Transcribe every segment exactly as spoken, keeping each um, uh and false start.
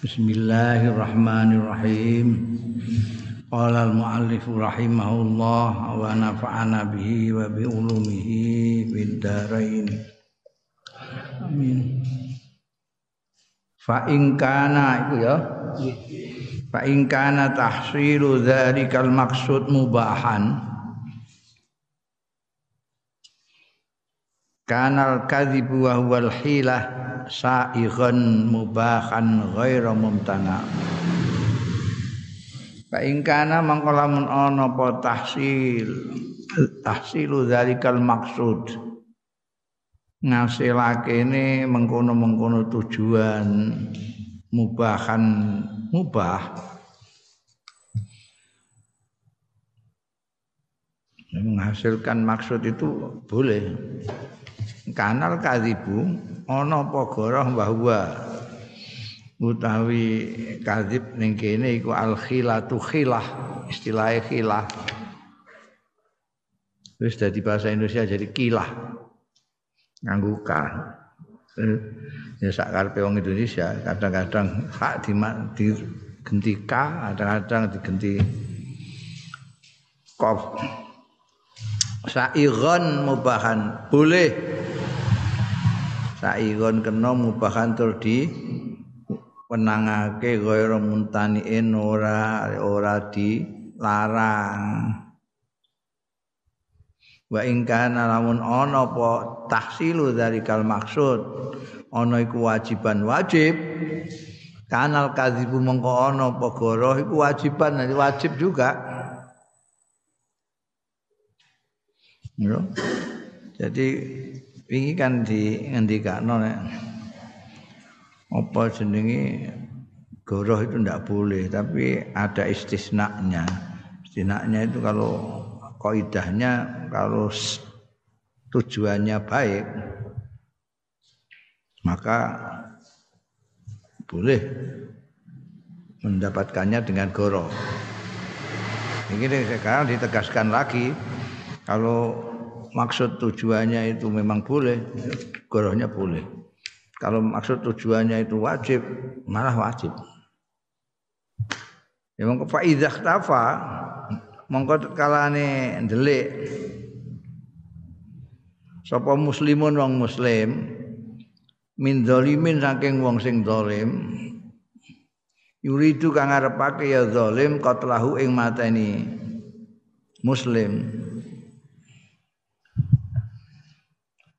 Bismillahirrahmanirrahim. Qala al-mu'allifu rahimahullah wa nafa'ana bihi wa bi ulumihi fid dharain. Amin. Fa in kana iku ya. Fa in kana tahsilu dzalikal maqsud mubahan. Kanal kadhibu wa huwal hilah sa'ighun mubahan ghaira mumtana. Fa in kana mangko lamun ana apa tahsil tahsilu dzalikal maqsud, ngasilakene mengkono-mengkono tujuan mubahan mubah. Menghasilkan maksud itu boleh. Kanal kadhibu ana apa goroh bahwa utawi kadhib ning kene iku al khilatu khilah, istilah khilah wis dadi bahasa Indonesia jadi kilah nganggo ka ya sak karepe wong Indonesia kadang-kadang hak digenti ka, kadang-kadang digenti qaf. Sa'ighon mubahan boleh, sa'ighon kena mubahan tur di penangake ghairu muntaniin, ora ora dilarang. Wa in kana lamun ana apa tahsilu dzalikal maksud ana iku wajiban wajib, kanal kadhibu mengko ana apa goroh iku wajiban wajib juga. Yo. Jadi wingi kan di ngendikakno nek apa jenenge goroh itu ndak boleh, tapi ada istisnanya. Istisnanya itu kalau kaidahnya kalau tujuannya baik maka boleh mendapatkannya dengan goroh. Ini sekarang ditegaskan lagi, kalau maksud tujuannya itu memang boleh, gorohnya boleh. Kalau maksud tujuannya itu wajib, malah wajib. Ya mongko fa idza khtafa, mongko kalane ndelik sapa muslimun wong muslim min dzalimin saking wong sing zalim, yuridu kang arepake ya zalim qatlahu ing mateni muslim.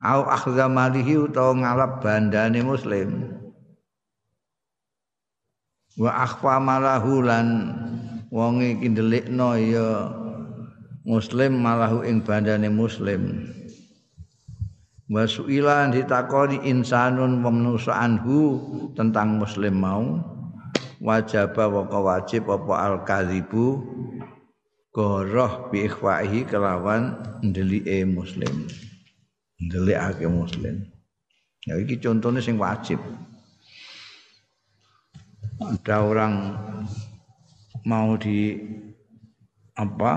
Au akhza malihi utawa ngalap bandane muslim, wa akhfa malahu lan wonge kindelikno ya muslim malahu ing bandane muslim. Wa su'ilan ditakoni insanun memnusanhu tentang muslim mau, wajaba wa wajib apa al kadhibu goroh bi ikhwaihi kelawan ndelike muslim, ndelikake muslim. Ya iki contohnya sing wajib. Ada orang mau di apa?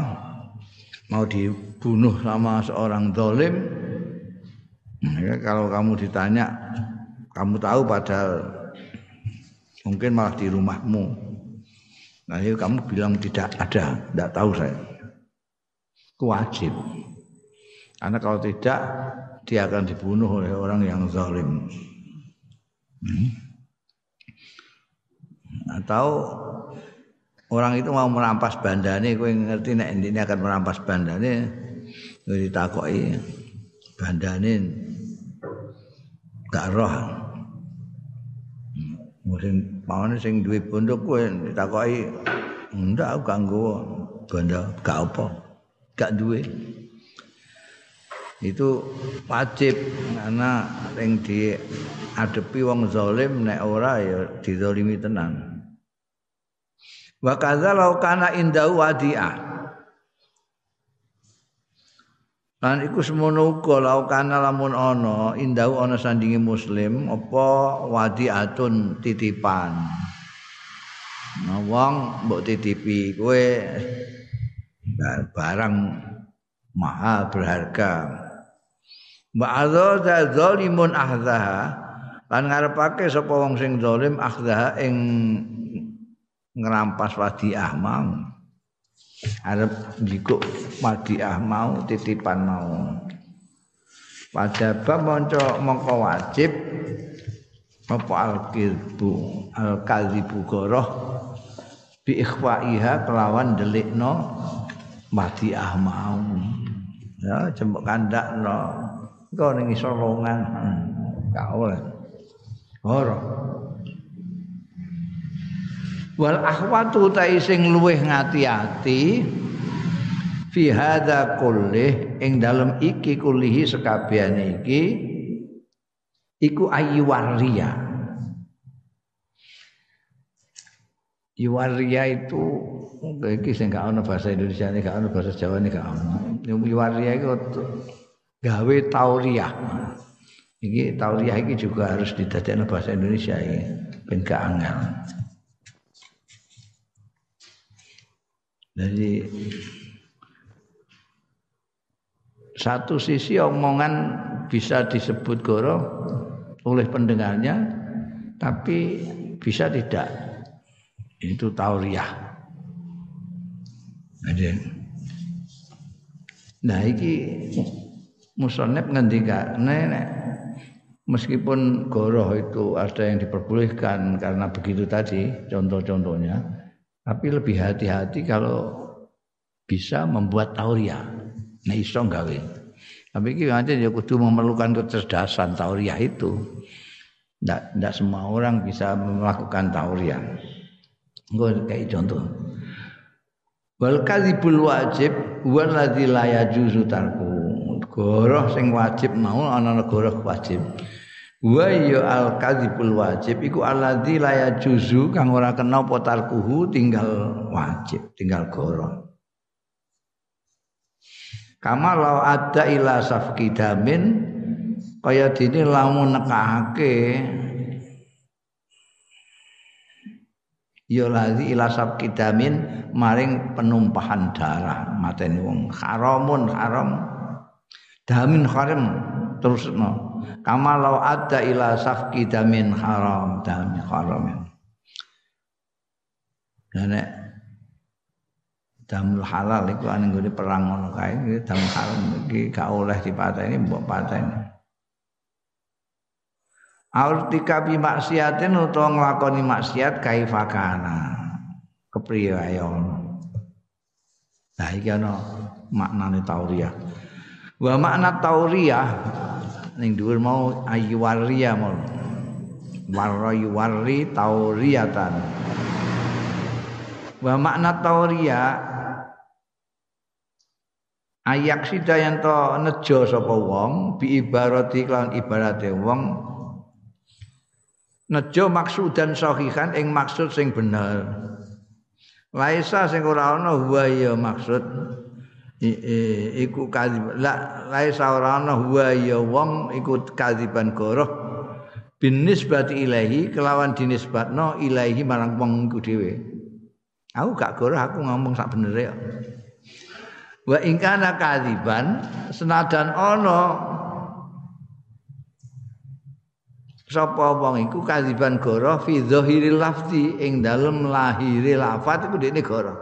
Mau dibunuh sama seorang zalim. Nah, kalau kamu ditanya, kamu tahu padahal mungkin malah di rumahmu. Nah, ya kamu bilang tidak ada, tidak tahu saya. Itu wajib. Karena kalau tidak dia akan dibunuh oleh orang yang zalim. Hmm. Atau orang itu mau merampas bandane, kowe ngerti nek ini akan merampas bandane, yo ditakoki bandane gak roh. Mungkin pawane sing duwe bondo kowe ditakoki, ndak aku gak nggawa bondo, gak apa, gak duwe. Itu wajib karena yang diadepi wong zalim nek ora ya dizalimi tenan. Wa kadza law kana indau wadi'ah. Lan iku semono uga law kana lamun ana indau ana sandinge muslim apa wadi'atun titipan. Nah wong mbok titipi kowe barang mahal berharga. Ba'adza zalimun ahzaha Lan ngarepake sapa wong sing zalim akhdaha ing ngrampas wadiah mau. Arep njikuk wadiah mau, titipan mau. Wajaba monco mongko wajib apa al-kibu al-kadzibu goroh bi ikhwaiha kelawan delikno wadiah mau. Ya jembok kandakno engko ning isor longan. Gak oleh. Ora. Wal ahwatu ta'i sing luweh ngati-ati fi hadza kullih ing dalem iki kulihi sekabehane iki iku aywaria. Aywaria itu iki sing gak ana bahasa Indonesia ne, gak ana bahasa Jawa ne, gak ana. Aywaria iku gawe tauriah. Iki tauriah iki juga harus didadekno bahasa Indonesia iki ben gak angel. Jadi satu sisi omongan bisa disebut goro oleh pendengarnya, tapi bisa tidak. Itu tauriah. Nah iki musonep ngendika nek meskipun goroh itu ada yang diperbolehkan karena begitu tadi contoh-contohnya, tapi lebih hati-hati kalau bisa membuat tauriah. Nah iso gawe. Tapi iki aja ya kudu memerlukan kecerdasan tauriah itu. Ndak ndak semua orang bisa melakukan tauriah. Engko kayak contoh. Wal kadzibul wajib waladzi la yajuzu tarku. Goroh sing wajib mau ana goroh wajib. Wa ya al kadzibul wajib iku alladzi la yajuzu kang ora kena potarkuhu tinggal wajib, tinggal goroh. Kama law ada ila safqi damin kaya dene lamun nekake ya ladzi ila safqi damin maring penumpahan darah mateni wong haramun haram damin haram terus no kama law ada ila safki damin haram damin haram dene damul halal iku ana nggone perang ngono kae iki damul haram iki gak oleh dipateni mbok pateni aurtika bi maksiatin utawa nglakoni maksiat kaifa kana kepriye ae ono nah iki ana maknane tauriah. Wa makna tauriyah ning dhuwur mau aywariyah mau warri warri tauriyatan. Wa makna tauriyah ayak sida yen to nejo sapa wong bi ibarati lawan ibarate wong nejo maksudan sahihan ing maksud sing bener. Laisa sing ora ana wa ya maksud iku kadzib la laisa orana huwa ya wong iku kadziban goroh binisbati ilahi kelawan dinisbatno ilahi marang wong iku dhewe aku gak goroh aku ngomong sak benere kok wa in kana kadziban senajan ana sapa wong iku kadziban goroh fi dzahiril lafzi ing dalem lahire lafat iku dekne goroh.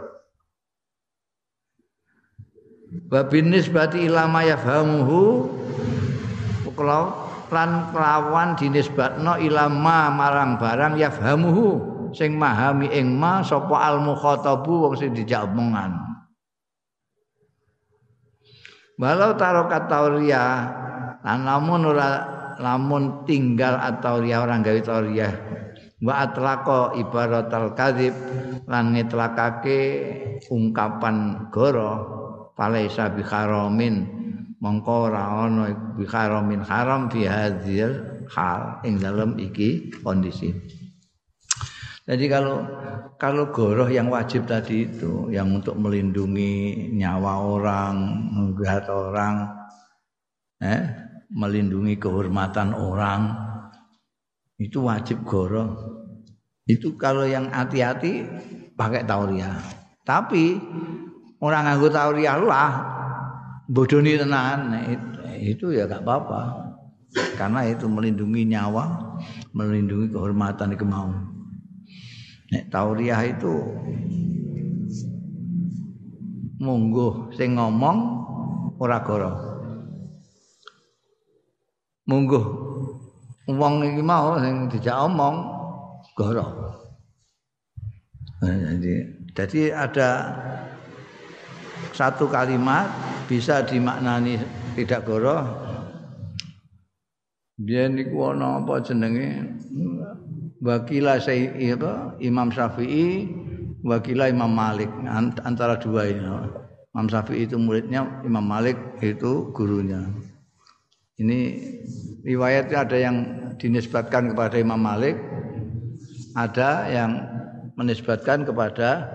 Wa binisbati ila ma yafhamuhu kalau lan kelawan dinisbatno ila ma marang barang yafhamuhu sing mahami ing ma sapa al mukhatabu wong sing dijak omongan walau tarokat tauriya lan lamun ora lamun tinggal atauriya orang gawe tauriya wa atlaqa ibaratal kadzib lan ngetlakake ungkapan goro falaisa bi haramin mongko ora ana bi haramin haram fi hadzal hal ing dalem iki kondisi. Jadi kalau kalau goroh yang wajib tadi itu yang untuk melindungi nyawa orang, menggugat orang, eh, melindungi kehormatan orang itu wajib goroh. Itu kalau yang hati-hati pakai tauriah. Tapi orang nganggo tauriah lah bodoni tenan itu, itu ya gak apa-apa karena itu melindungi nyawa melindungi kehormatan iku mau. Nek tauriah itu monggo sing ngomong ora goro. Monggo wong iki mau sing dijak omong goro. Jadi, jadi ada satu kalimat bisa dimaknani tidak goro. Biyen niku ana apa jenenge wakilah saya apa Imam Syafi'i, wakilah Imam Malik, antara dua ini. Imam Syafi'i itu muridnya, Imam Malik itu gurunya. Ini riwayatnya ada yang dinisbatkan kepada Imam Malik, ada yang menisbatkan kepada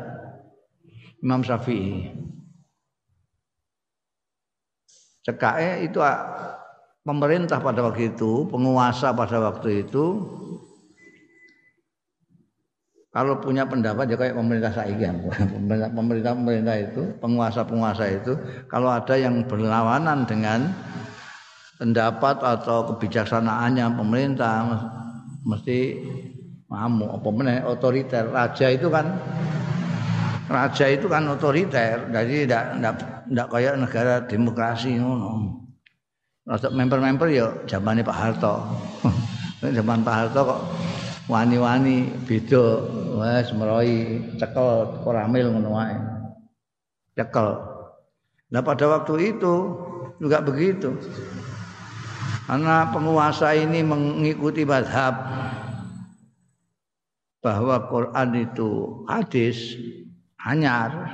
Imam Syafi'i. Cekae itu pemerintah pada waktu itu, penguasa pada waktu itu, kalau punya pendapat ya kayak pemerintah saiki, pemerintah-pemerintah itu, penguasa-penguasa itu, kalau ada yang berlawanan dengan pendapat atau kebijaksanaannya pemerintah, mesti mamu apa meneh otoriter. Raja itu kan, raja itu kan otoriter, jadi tidak tidak tidak kayak negara demokrasi ngono. Rasa member-member ya zamane Pak Harto. Zaman Pak Harto kok wani-wani beda, wes meroi cekel koramil ngono wae. Cekel. Nah pada waktu itu juga begitu. Karena penguasa ini mengikuti mazhab bahwa Quran itu hadis anyar.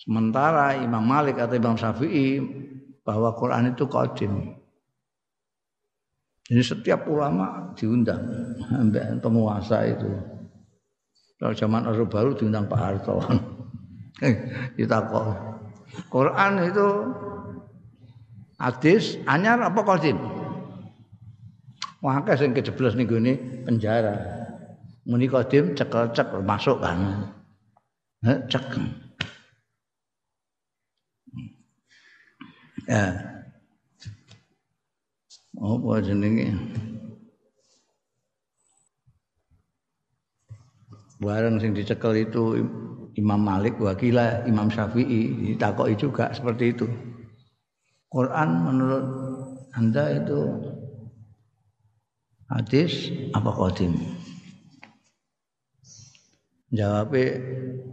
Sementara Imam Malik atau Imam Syafi'i bahwa Quran itu qadim. Jadi setiap ulama diundang sampai penguasa itu. Kalau zaman Orde Baru diundang Pak Harto. Ditakok. Quran itu hadis anyar apa qadim? Wah, akeh sing kejeblos ning gone penjara. Muni qadim cekel-cek masuk kan. Heh, cek. Ya. Apa jenenge? Barang sing dicekel itu Imam Malik, wakilah Imam Syafi'i, ditakoki juga seperti itu. Quran menurut Anda itu hadis apa qadim? Jawabnya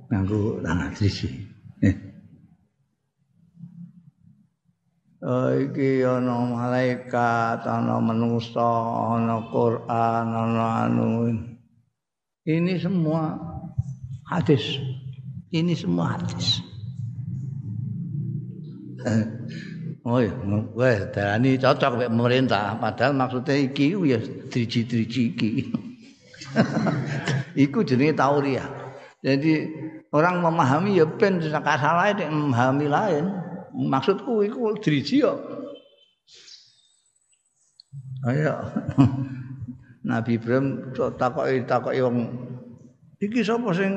nganggo tangan siji. Iki ana malaikat, ana manusa, ana Quran, ana anu. Ini semua hadis. Ini semua hadis. Oh, wah, darani cocok mek pemerintah, padahal maksudnya iki ya driji-driji iki. Iku jenenge tauriah. Jadi orang memahami ya ben sakasalahe nek memahami lain. Maksudku iku driji yo. Ayo. Nabi Ibrahim takoki takoki wong iki sapa sing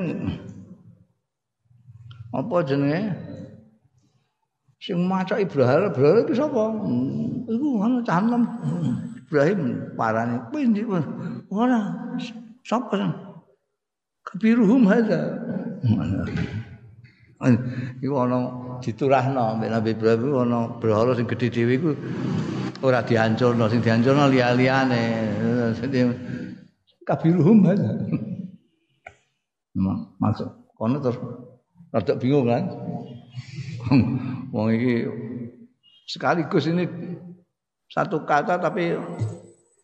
apa jenenge? Sing maca Ibrahim, Ibrahim iki sapa? Iku ana cah enom. Ibrahim parane kuwi ndi? Ora sapa sing kabiruhum hadza. Iku ana diturahno mbek Nabi Ibrahim ana berhala sing gedhe dhewe iku ora dihancurno, sing dihancurno liya-liyane. Kabiruhum hadza. Maksud kono terus rada bingung kan. Wong iki sekaligus ini satu kata tapi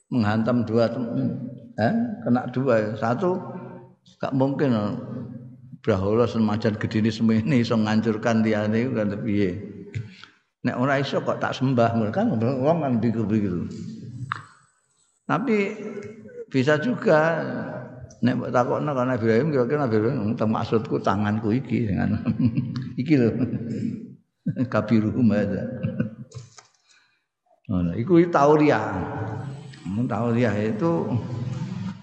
menghantam dua, eh kena dua. Satu gak mungkin berhala semajan gedene semene iso ngancurkan liyane kan piye. Nek ora iso kok tak sembah kan wong kan begitu. Tapi bisa juga nek takokno kan Nabi Ibrahim kira-kira Nabi Ibrahim maksudku tanganku iki dengan iki lho. Kabiruhum hadza. Nah, iku tauriah. Mun tauriah itu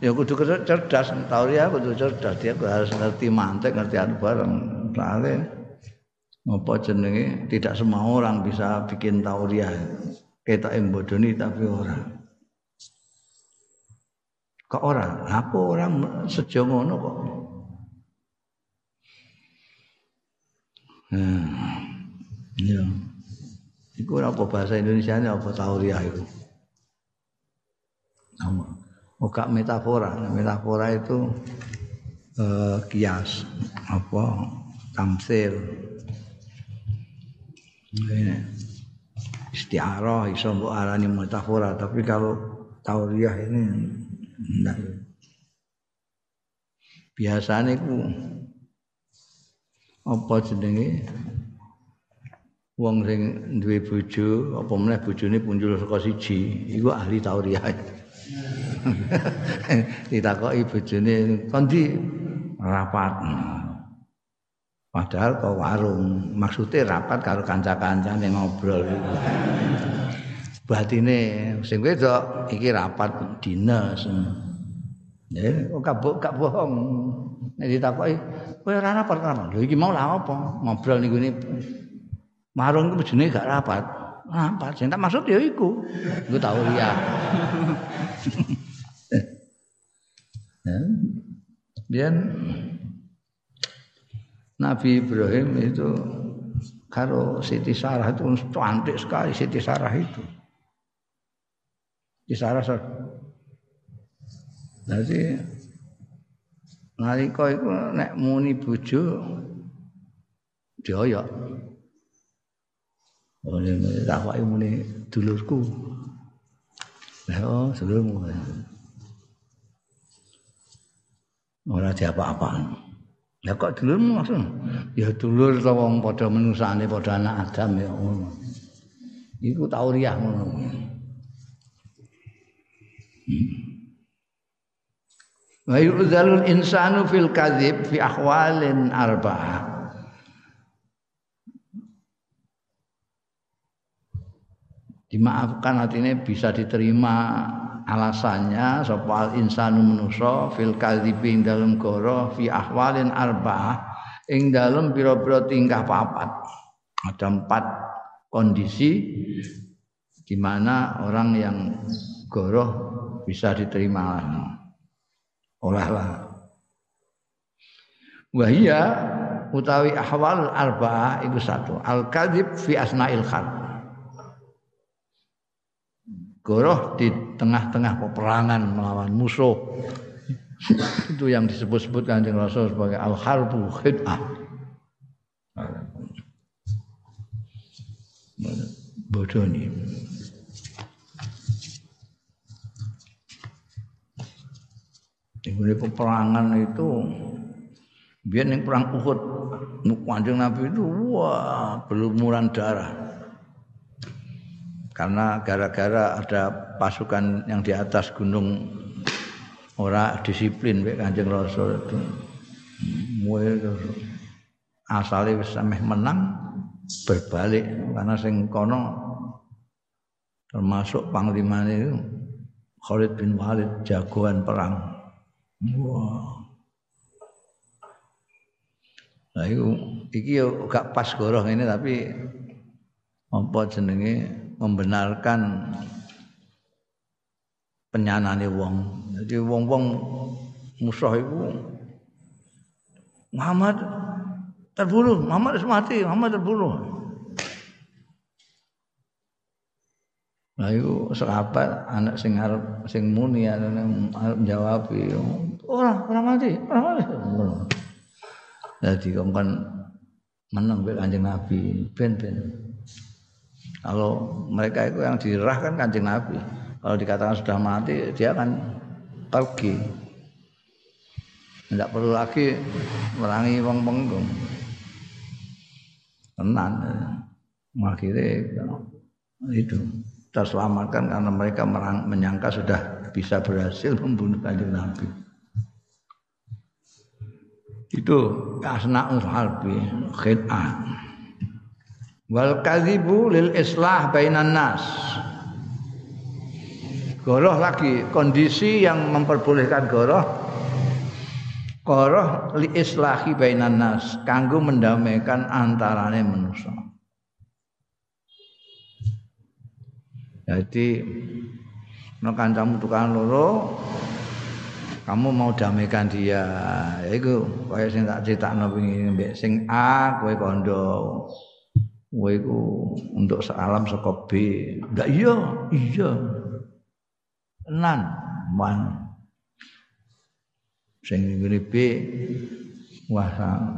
ya kudu cerdas, tauriah kudu cerdas, dia harus ngerti mantek, ngerti anu bareng. Soale apa jenenge tidak semua orang bisa bikin tauriah. Ketoke bodoni tapi ora. ke orang, apa orang sejongono kok. Hmm. Ya. Iku ora apa bahasa Indonesiane apa tauriah itu. Sama. Oka metafora, metafora itu eh, kias apa tamsil. Ini isti'arah iso mbok arani metafora, tapi kalau tauriah ini enggak. Biasane ku apa jenenge wong sing duwe bojo apa meneh bojone punjul saka siji iku ahli tauriah. Ditakoki bojone kondi rapat. Padahal ke warung, maksudnya rapat karo kanca-kancane ngobrol iku. Batine sing wedok iki rapat dinas. Ya kok gak bohong. Nek ditakoki kowe ora rapat kan? Lho iki mau lah apa? Ngobrol niku ne marung ku bojone gak rapat. Rapat sing tak maksud ya iku. Iku tauriah. Ya. Biyen Nabi Ibrahim itu karo Siti Sarah itu cantik sekali. Siti Sarah itu, Siti Sarah, jadi nalika itu nek muni bojo dioyok. Oleh awake muni dulurku. Lah sedulurmu. Ora diapa-apaan. Ya kok dulurmu maksud? Ya dulur ta wong padha menusane padha anak Adam ya ngono. Iku tauriah ngono. Wa yuzalul insanu fil kadzib fi ahwalin arba'ah. Dimaafkan artinya bisa diterima alasannya soal insanu manusia fil kadzibi ing dalem goro fi ahwalin arba'ah ing dalem pira-pira tingkah papat. Ada empat kondisi di mana orang yang goro bisa diterima olehlah. Wahia utawi ahwal arba'ah itu satu, al kadzib fi asna'il khalq. Goroh di tengah-tengah peperangan melawan musuh. Itu yang disebut-sebut Kanjeng Rasul sebagai al-harbu khid'ah. Bodoni. Ini peperangan itu biar yang perang Uhud Kanjeng Nabi itu wah berlumuran darah. Karena gara-gara ada pasukan yang di atas gunung ora disiplin wek Kanjeng Rasul itu. Mulai asale wis sameh menang berbalik karena sing kono termasuk panglimane itu Khalid bin Walid jagoan perang. Wah. Lah iki yo gak pas goroh ini tapi apa jenenge membenarkan penyanane wong. Jadi wong-wong musuh itu Muhammad terbunuh, Muhammad wis mati, Muhammad terbunuh. Lah iku sahabat anak sing arep sing muni arep njawab ora ora mati, ora mati. Dadi kon kan meneng mek Kanjeng Nabi ben-ben. Kalau mereka itu yang diserahkan Kanjeng Nabi, kalau dikatakan sudah mati, dia akan pergi. Tidak perlu lagi merangi wong penggung. Tenan, akhirnya itu terselamatkan karena mereka merang, menyangka sudah bisa berhasil membunuh Kanjeng Nabi. Itu asna'ul harbi khid'ah. Wal kadzibu lil islah bainan nas. Goroh lagi kondisi yang memperbolehkan goroh. Goroh li islahi bainan nas, kanggo mendamaikan antarane manusia. Jadi nek kancamu tukang loro kamu mau damaikan dia. Ya iku kaya sing tak critakno wingi mbek sing A kowe kondo. Kowe iku untuk salam saka B. Ndak iya, iya. Tenan, man. Sing ngene B wah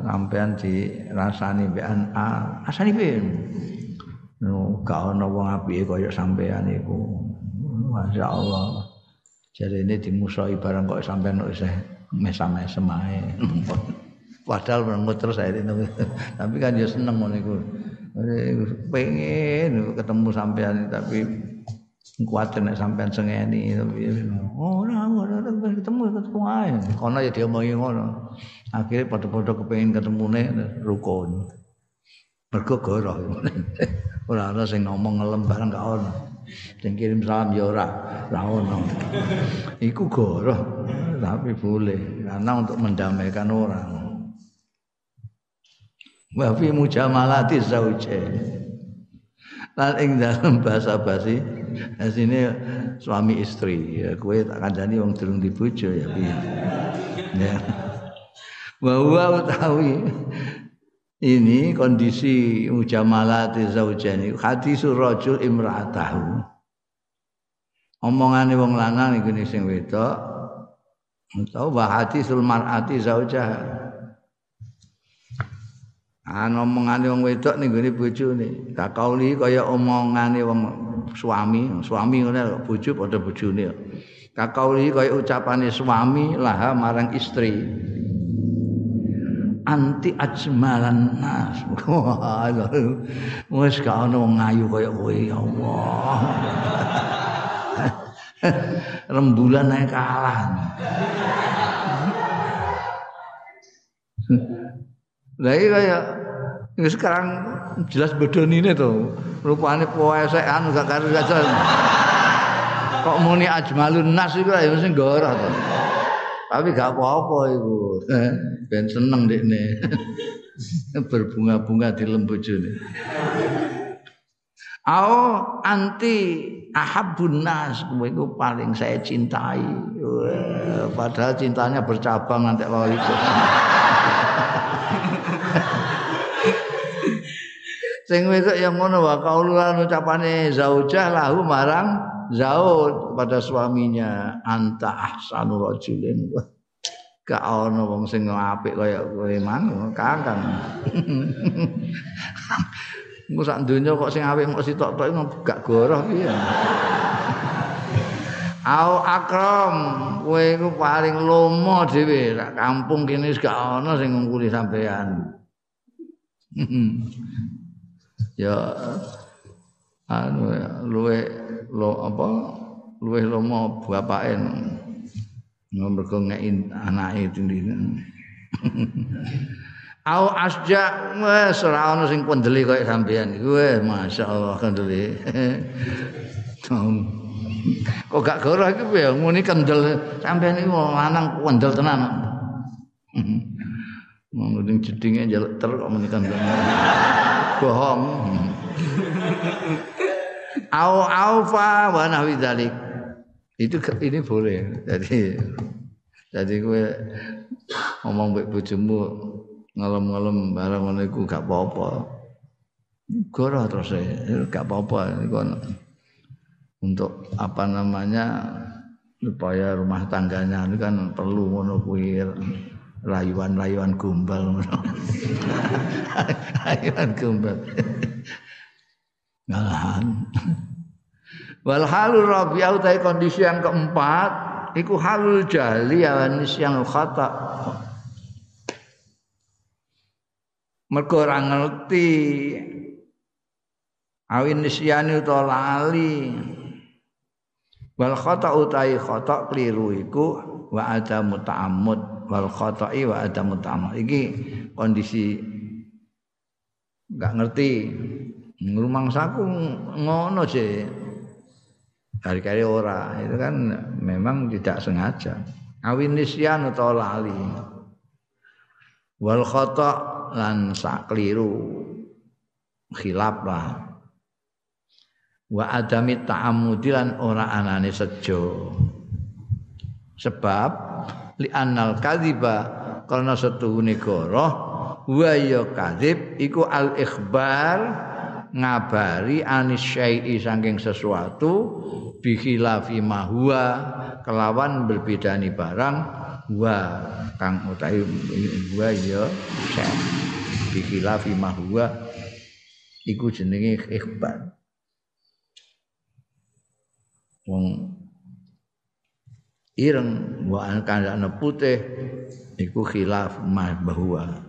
sampean dirasani mbekan A. Rasani piye? No, gak ana wong apike kaya sampean iku. Masyaallah. Jadi ini dimusoi barang kok sampai nulis saya mesam-mesam aja. Padahal menurut terus saya itu, tapi kan dia seneng moniku. Pengen ketemu sampean tapi kuatir nih sampean sengeni. Oh, nah, ketemu ketemu aja. Karena ya dia mau ngono. Akhirnya pada-pada kepengen ketemu nih rukun. Bergogoroh. Orang-orang yang ngomong ngelem barang gak ono. Sing kirim salam ya ora, ora ono. Iku goroh, tapi boleh karena untuk mendamaikan orang. Wa fi mujamalati zaujain. Lan ing dalam basa-basi, asine suami istri. Ya kowe tak kandhani wong durung dibojo ya piye. Ya. Wa wa utawi ini kondisi mujamalati zaujani hadisu rajul imra'atahu. Omongane wong lanang iku sing wedok utawa wa hadisul mar'ati zaujaha. Ana omongane wong wedok ning gone bojone. Ka kauli kaya omongane wong suami, suami ngene bojo padha bojone. Ka kauli kaya ucapane suami laha marang istri. Anti ajmalan nas. Wah, wis gak ana wong ayu kaya kowe ya Allah. Rembulan ae kalah. Lah iki kaya wis sekarang jelas bedonine to. Rupane poesekan gak karo jajan. Kok muni ajmalun nas iku ya wis nggorah to. Tapi gak apa-apa iku. Ben seneng dekne. Berbunga-bunga di lembu june. Au anti ahabbun nas, kowe iku paling saya cintai. Wah, padahal cintanya bercabang nanti lho iku. Sing wedok yang ngono wa kaululan ucapane zaujah lahu marang Zaud pada suaminya anta ahsanu rajulin. Gak ono wong sing apik kaya kowe mang kakang. Engko sak donya kok sing apik mok sitok-tok gak goroh piye. Au akram, kowe iku paling lomo dhewe, sak kampung kene wis gak ono sing ngungkuli sampean. Ya anu luwe lo apa luwe lo mau bapake mergo ngeki anake tindine au asja wis ora ono sing kendeli kaya sampean iku wis masyaallah kendeli kok gak goroh iki piye ngene kendel sampean iki wong lanang kendel tenan mung jedinge njaluk ter kok menika bohong au alfa wa nahwi dzalik itu ini boleh jadi jadi gue ngomong mbek bojomu ngelem-ngelem barang ngono iku gak apa-apa goro terus gak apa-apa untuk apa namanya supaya rumah tangganya itu kan perlu ngono kuwi rayuan-rayuan gombal ngono rayuan gombal Alahan. Wal halul rabi'ah ta kondisi yang keempat iku halul jahiliyah nisyanul khata. Mergo ora ngerti awin nisyani utawa lali. Wal khata utai khata keliru iku wa adamu ta'ammud wal khata'i wa adamu ta'ammud. Iki kondisi enggak ngerti rumangsaku ngono je hari-hari ora itu kan memang tidak sengaja awin nisyan utawa lali wal khata lan sakliru khilaf lah wa adami ta'ammudi lan ora anane sejo Sebab li'anal kadhiba karena setuhune goroh wa ya kadhib iku al ikhbar ngabari anis syai'i saking sesuatu bikhilafi ma huwa kelawan berbedani barang wa kang utahe wa ya syai' bikhilafi ma huwa iku jenenge ikhbar. Wong ireng wa kandhane putih iku khilaf ma bahwa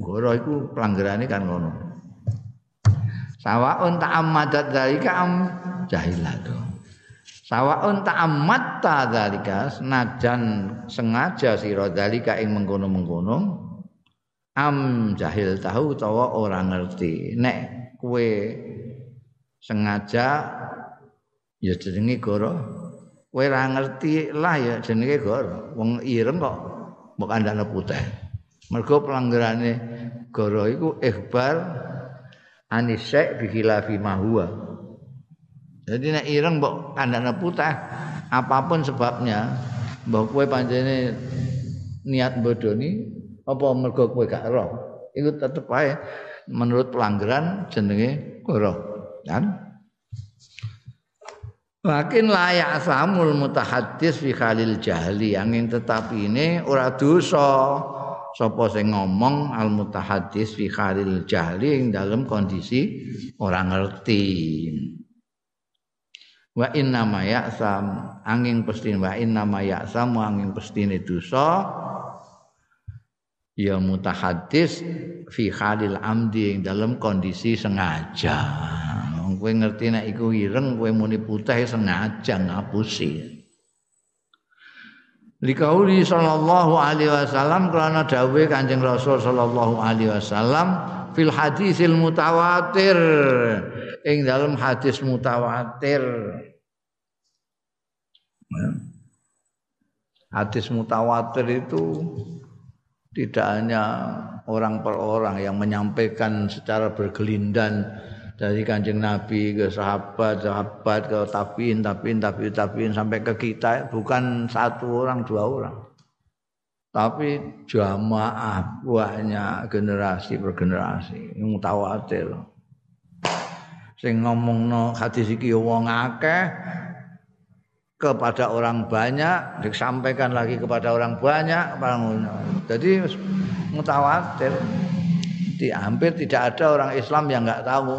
goro iku pelanggarane kan ngono. Sawaun ta'ammadat dzalika am jahilatu. Sawaun ta'ammatta dzalika senajan sengaja sira dzalika ing mengkono-mengkono am jahil tahu utawa ora ngerti. Nek kowe sengaja ya jenenge goro. Kowe ora ngerti lah ya jenenge goro. Wong ireng kok mbok kandhane putih. Mergo pelanggarane goro iku ikhbar anisek bihilafi ma huwa. Jadi nek ireng mbok kandhane putih apapun sebabnya, mbok kowe pancene niat bodoni apa mergo kowe gak ero. Iku tetep ae menurut pelanggaran jenenge goro. Kan? Lakin layak samul mutahaddis fi khalil jahli angin tetapi ini ora dosa sapa sing ngomong al mutahaddis fi khalil jahli ing dalam kondisi ora ngerti. Wa inna ma ya'sam angin pasti wa inna ma ya'sam angin pasti ne dosa ya mutahaddis fi khalil amdi ing dalam kondisi sengaja. Kowe ngerti nek iku ireng kowe muni putih sengaja ngapusi. Likauli sallallahu alaihi wasallam karena dawuh Kanjeng Rasul sallallahu alaihi wasallam fil hadisil mutawatir ing dalam hadis mutawatir. Hadis mutawatir itu tidak hanya orang per orang yang menyampaikan secara bergelindan dari Kanjeng Nabi ke sahabat, sahabat ke tabiin, tabiin, tabiin, tabiin sampai ke kita, bukan satu orang, dua orang. Tapi jamaah banyak generasi per generasi, mutawatir. Sing ngomongno hadis iki wong akeh kepada orang banyak, disampaikan lagi kepada orang banyak, jadi mutawatir. Hampir tidak ada orang Islam yang enggak tahu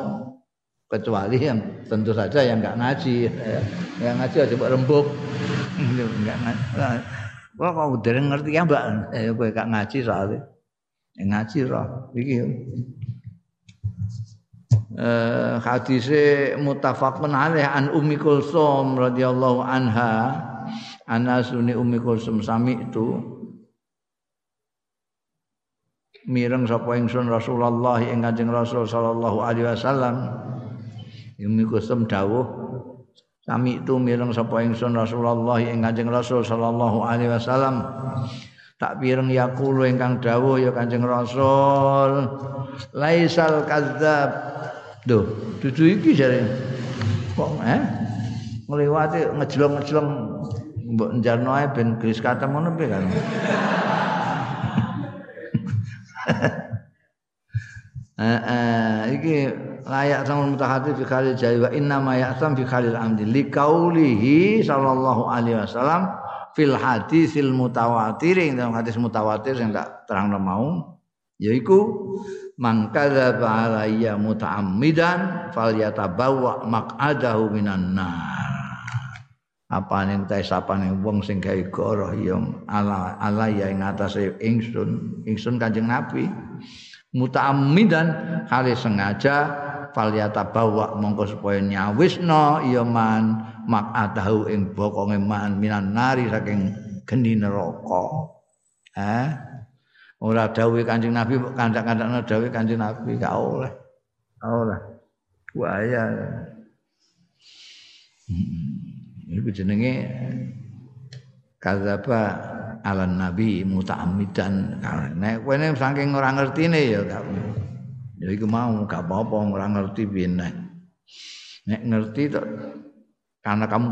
kecuali yang tentu saja yang enggak ngaji. Yang ngaji aja mbok rembug. Enggak ngaji. Wah, kok dereng ngerti ya, Mbak? Eh, kowe gak ngaji soalnya. Yang ngaji roh iki. Eh, hadise muttafaqun alaih an Ummi Kulsum radhiyallahu anha. Anasuni Ummi Kulsum sami itu mireng sapa ingsun Rasulullah ing Kanjeng Rasul sallallahu alaihi wasallam Ummi Kulsum dawuh sami itu mireng sapa ingsun Rasulullah ing Kanjeng Rasul sallallahu alaihi wasallam tak pireng yaqulu ingkang dawuh ya Kanjeng Rasul laisal kadzab duh dudu iki jare kok eh ngliwati ngejlong-ngejlong mbok njarno ae ben gris katemono piye kan eh eh iki layak sampun mutahati fi khalil jahil wa inna ma ya'tam fi khalil amdi li qaulihi sallallahu alaihi wasallam fil hadisil mutawatir ing dalam hadis mutawatir sing tak terangno mau yaiku mangkadza alayya muta'ammidan falyatabawwa maq'adahu minan nar apane ta sapane wong sing gawe goroh ya ala ala ya ing atase ingsun ingsun Kanjeng Nabi muta'ammidan hale sengaja falyatabawa mongko supaya nyawisna ya man maqatahu ing bokonge man minan nari saking geni neraka. Eh ora dawuh Kanjeng Nabi kok kandak-kandakna dawuh Kanjeng Nabi gak oleh. Ora. Bahaya. Hmm. Iku jenenge kadzaba ala nabi muta'ammidan nek kowe nek saking ora ngertine ya gak ya iku mau gak apa-apa ora ngerti piye nek ngerti tok Karena kamu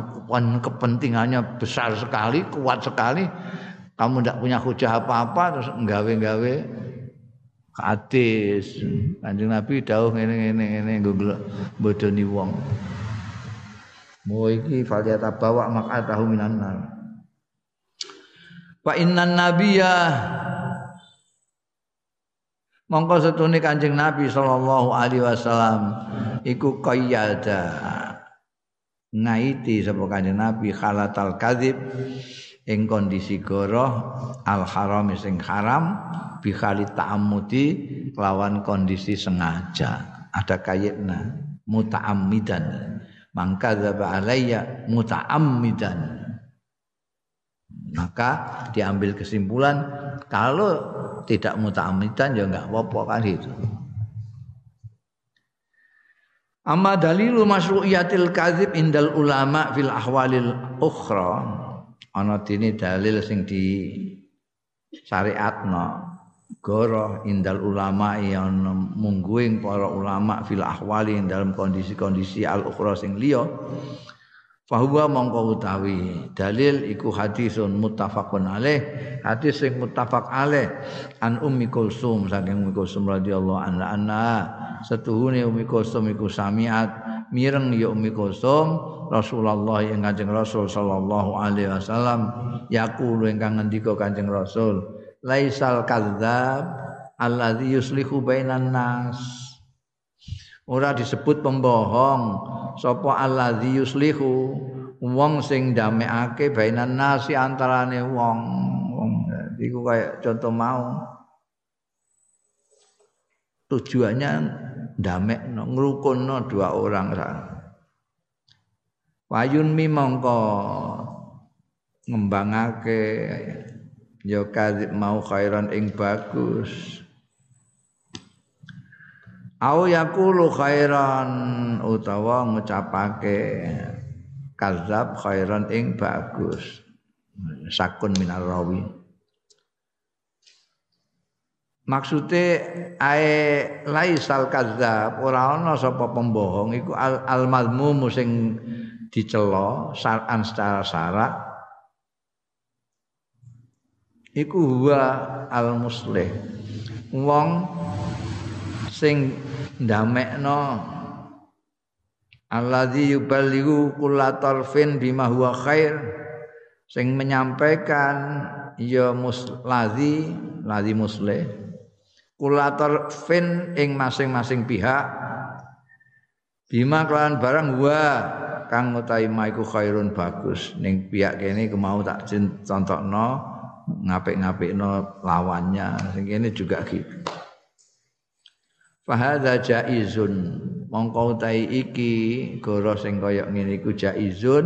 kepentingannya besar sekali, kuat sekali, kamu tidak punya hujah apa-apa, terus nggawe-nggawe hadis. Kanjeng Nabi dawuh ngene-ngene nggo bodoni wong. Mo iki faliyata bawa maqatahu minan nar. Wa innan nabiyya, mongko setune Kanjeng Nabi sallallahu alaihi wasallam iku qayyada. Ngaiti sapa Kanjeng Nabi khalatal kadzib ing kondisi goroh al haram sing haram bi khali ta'ammudi lawan kondisi sengaja ada kayitna muta'ammidan mangka dzaba alayya muta'ammidan, maka diambil kesimpulan kalau tidak muta'ammidan ya enggak apa-apa kan gitu. Amma dalilu masyru'iyatil kadzib indal ulama fil ahwalil ukhra, ana dene dalil sing di syariatna goroh indal ulama yang mungguing para ulama fil ahwali dalam kondisi-kondisi al ukhra sing liya. Fahuwa mongko utawi dalil iku hadisun muttafaqun alaih, hadis sing muttafaq alaih an Ummi Kulsum saking Ummi Kulsum radhiyallahu anha anna setuhune Ummi Kulsum iku samiat mireng ya Ummi Kulsum Rasulullah ing Kanjeng Rasul sallallahu alaihi wasallam yaqulu ingkang ngendika Kanjeng Rasul laisal kadzdzab allazi yuslihu bainan nas, ora disebut pembohong sapa allazi yuslihu wong sing ndamekake bainan nasi antarane wong. Wong iku kaya contoh mau tujuannya ndamekno ngrukunno dua orang. Wayun mi mongko ngembangake ya kadzib mau khairan ing bagus. Au yaqulu khairan utawa ngucapake kadzab khairan ing bagus sakun minar rawi, maksude ae laisal kadzab ora ana sapa pembohong iku al, al mazmum sing dicela syar'an secara syarak iku huwa al muslih wong sing ndamekno alladzi yuballighu kullatarfin bima huwa khair sing menyampaikan ya muslazi lazi musleh kullatarfin ing masing-masing pihak bima kelawan barang wa kang utahe maiku khairun bagus ning pihak kene kemau tak contokno ngapik-ngapikno lawannya sing kene juga gitu. Fahadza jaizun mongko tai iki goro sing kaya ngene iku jaizun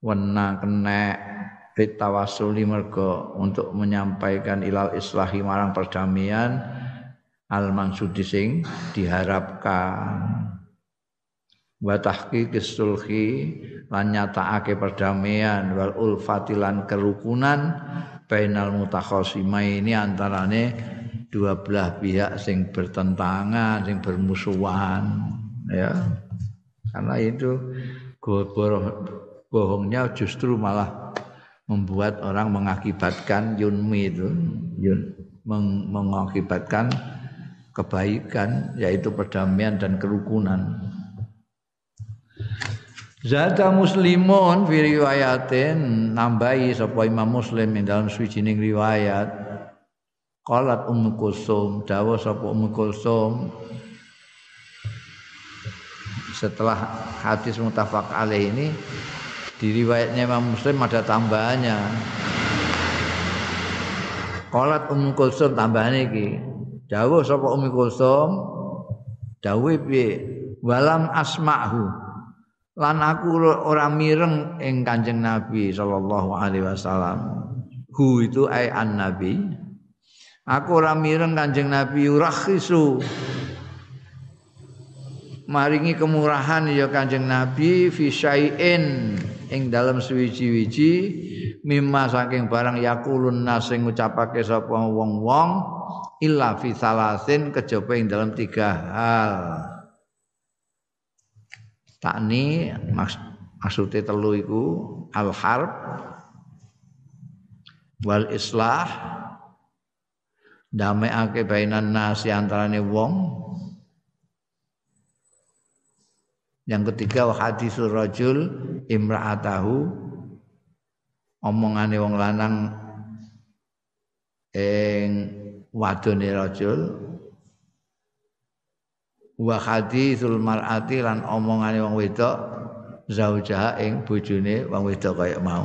wena kenek ditawasuli mergo untuk menyampaikan ilal islahi marang perdamaian al mansudi sing diharapkan wa tahqiqis sulhi lan nyatakake perdamaian wal ulfatilan kerukunan bainal mutakhasimaini antarane dua belah pihak sing bertentangan, sing bermusuhan, ya. Karena itu bohongnya justru malah membuat orang mengakibatkan yunmi itu, yun, meng, mengakibatkan kebaikan, yaitu perdamaian dan kerukunan. Zata muslimun fi riwayatin nambahi sapa Imam Muslim ing dalam suwijining riwayat. Qalat Ummu Kulsum dawuh sapa Ummu Kulsum setelah hadis muttafaq alaih ini di riwayatnya Imam Muslim ada tambahannya. Qalat Ummu Kulsum tambahane iki dawuh sapa Ummu Kulsum dawuh piye walam asma'hu lan aku ora mireng ing Kanjeng Nabi sallallahu alaihi wasallam hu itu ai an nabi. Aku ora mireng Kanjeng Nabi yurakhisu maringi kemurahan ya Kanjeng Nabi fi syai'in ing dalem suwiji-wiji mimma saking barang yaqulun nas sing ngucapake sapa wong-wong illa fi salasin kejaba ing dalem tiga hal. Takni Maksudnya telu iku al-harb wal islah, dameake bainan nasi antarane wong. Yang ketiga hadisul rajul imra'atahu, omongane wong lanang ing wadone rajul. Wa hadisul mar'ati lan omongane wong wedok zaujaha ing bojone wong wedok kaya mau.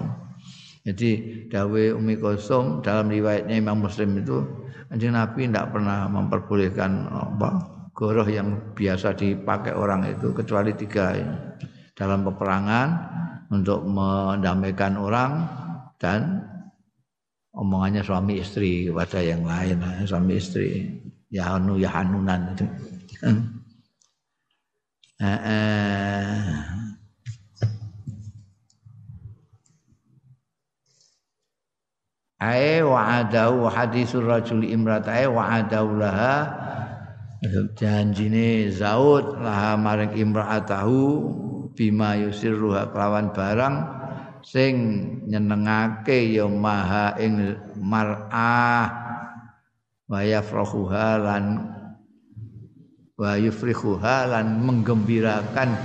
Jadi dawe Ummi Kulsum dalam riwayatnya Imam Muslim itu, Kanjeng Nabi tidak pernah memperbolehkan apa goroh yang biasa dipakai orang itu kecuali tiga ini. Dalam peperangan, untuk mendamaikan orang, dan omongannya suami istri kepada yang lain, suami istri yahanu yahanunan itu. Ai wa'adahu hadisul rajuli imrata'i wa'adahu laha, janjine zaud laha maring imra'atahu bima yusirruha kelawan barang sing nyenengake ya maha ing mar'ah wa yafrahuha lan wa yufrihuha lan menggembirakan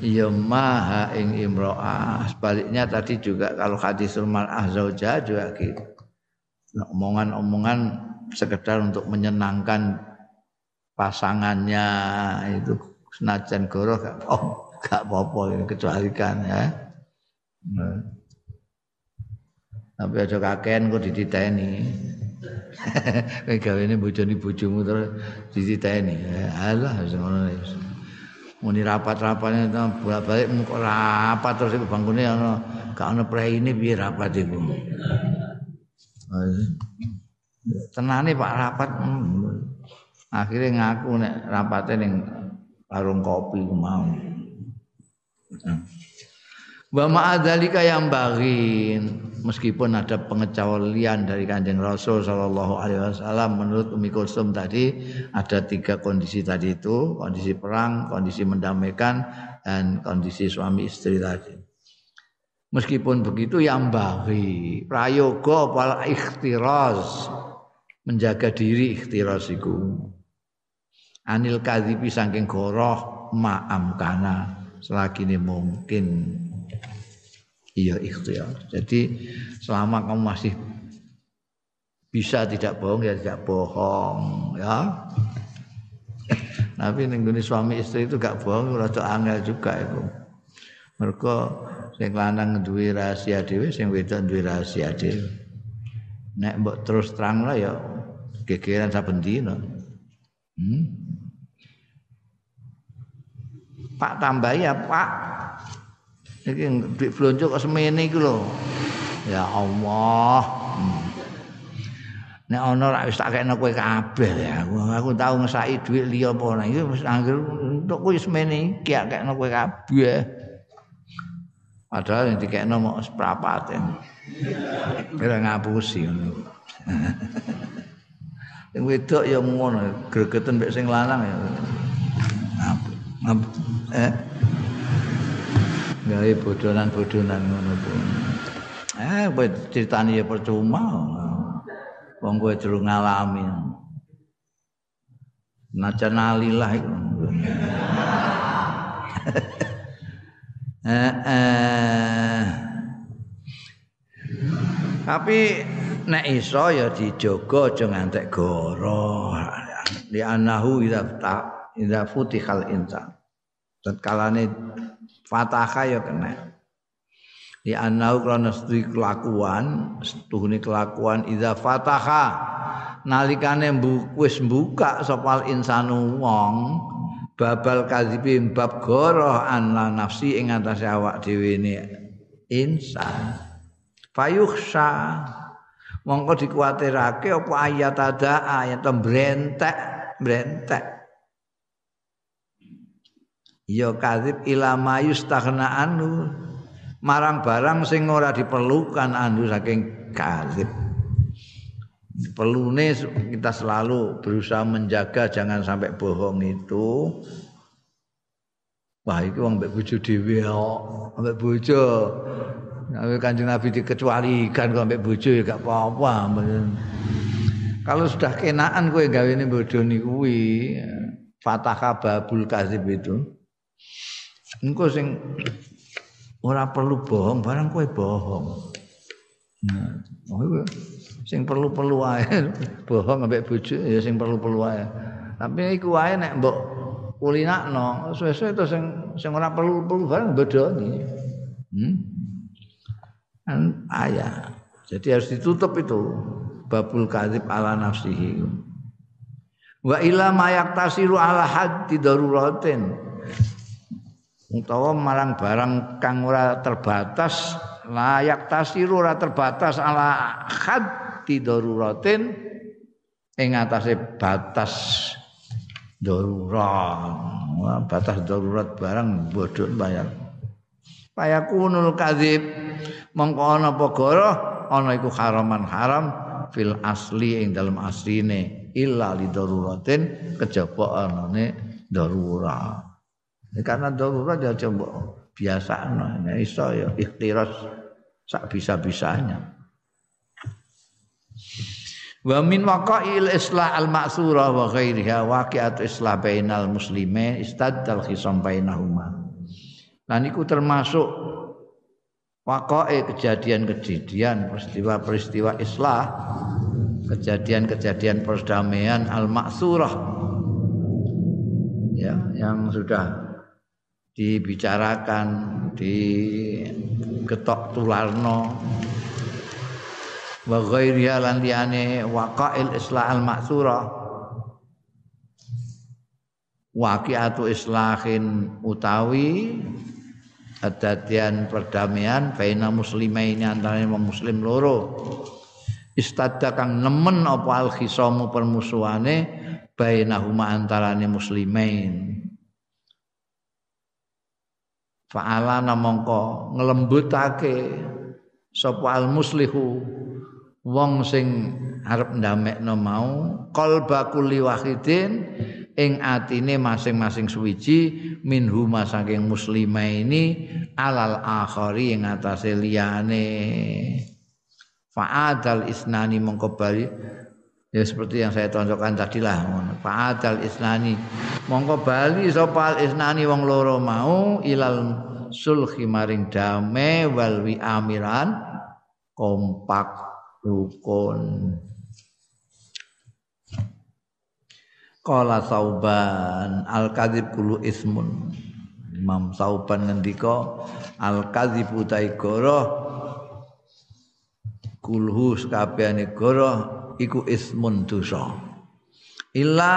ya maha ing imra'ah. Sebaliknya tadi juga kalau hadisul mar'ah zaujah juga gitu. Nah, omongan-omongan sekedar untuk menyenangkan pasangannya itu senajan goroh gak oh, gak apa-apa kecualikan ya. Hmm. Tapi aja kakean kok dititeni. Kayak gawene bojone bojomu terus dititeni. Alah wis ngono wis. Muni rapat-rapatane bolak-balik kok rapat terus iku bangkune ana gak ana preine piye rapat iku. Tenane Pak rapat. Akhirnya ngaku nek rapate ning warung kopi mau. Wa ma'adzalika yang bagi, meskipun ada pengecualian dari Kanjeng Rasul sallallahu alaihi wasallam menurut Ummi Kulsum tadi ada tiga kondisi tadi itu, kondisi perang, kondisi mendamaikan, dan kondisi suami istri tadi. Meskipun begitu yang bagi prayoga wal ikhtiraz, menjaga diri ikhtiraz iku anil kadhibi saking goroh ma'amkana selagi ini mungkin iya ikhtiar. Jadi selama kamu masih bisa tidak bohong ya tidak bohong ya. Tapi nengguni suami istri itu gak bohong rada angel juga itu. Mergo sing lanang duwe rahasia dhewe, sing wedok duwe rahasia dhewe. Nek mbok terus terang lah ya gegeran saben dina. Hmm. Pak tambah ya Pak, ini duit belonco kok semene iki lho. Ya Allah. Nek ana rak wis tak kene kowe kabeh ya. Aku tau ngesaki duit liya apa ora. Iki wis anggere entuk kowe semene iki gak kene kowe kabeh. Padahal yang dikene mok seprapaten. Ora ngapusi ngono. Sing wedok ya ngono, gregeten mek sing lanang ya. Eh. Gawe bodolan-bodolan ngono pun. Eh, ceritane ya percuma. Wong kowe durung ngalami. Najanalilah iku. Eh, eh. Tapi nek iso ya dijogo aja ngantek goro. Li anahu idza ta idza futihal insan. Tetkalane fataha ya kena. Li anau kana stri kelakuan, setuhune kelakuan idza fataha nalikane wis mbuka sapa insanu wong babal kadzibi bab goroh ana nafsi ing atase awak dhewe ne insan. Fayukhsha mongko dikuwatirake apa ayat ada ayat mbrentek mbrentek. Ya kadhib ilama yustaghnaan marang barang sing ora diperlukan anu saking kadhib. Perlune kita selalu berusaha menjaga jangan sampai bohong itu. Wah, iki wong mbek bojo dhewe kok, mbek bojo. Nek Kanjeng Nabi dikecualikan kok mbek bojo ya gak apa-apa. Kalau sudah kenaan kowe gawene bodoh niku kuwi, fataka babul kadzib itu. Engko sing ora perlu bohong, barang kowe bohong. Nah, sing perlu-perlu wae bohong ambek bojo ya sing perlu-perlu wae. Tapi iku wae nek mbok kulinakno, suwe-suwe to sing sing ora perlu-perlu barang bodoni. Hmm? An ayah. Jadi harus ditutup itu. Babul kadzib ala nafsihi wa ila mayaktasiru ala haddi daruratin utawa marang barang kang ora terbatas layaktasiru ora terbatas ala haddi daruratin ing atase batas darurat batas darurat barang bodho bayar payakunul kadzib mongko ana apa gara ana iku haraman haram fil asli ing dalam asline illa li daruratin kejaba anane darurat. Karena darurat ya coba biasane nek iso ya ikhtiras sak bisa-bisanya. Wa min waqa'il islah al ma'sura wa ghairiha waqi'at islah bainal muslimin istaddal khisam bainahuma. Lan iku termasuk waqa'e kejadian-kejadian peristiwa-peristiwa islah kejadian-kejadian perdamaian al-maksurah ya, yang sudah dibicarakan di ketok tularno wa ghairiha lan liyane waqa'il islah al-maksurah waqi'atu islahin utawi adadian perdamaian baina muslimaini antara muslim loro istadda kang nemen apa al khisamu permusuhane bainahuma antarane muslimain fa'alana mongko nglembutake sapa al muslihu wong sing arep ndamekno mau qalba kulli wahidin ing atine masing-masing suwiji minhuma saking muslimaini alal akhari ing atase liyane fa'adal isnani mongko bali ya seperti yang saya tunjukkan tadilah fa'adal isnani mongko bali sapa isnani wong loro mau ilal sulhi maring dame wal wi amiran kompak rukun qala sauban al kadzib kullu ismun Imam Sauban ngendika al kadzibu taigoro kulhu sakabehane goroh iku ismun dosa illa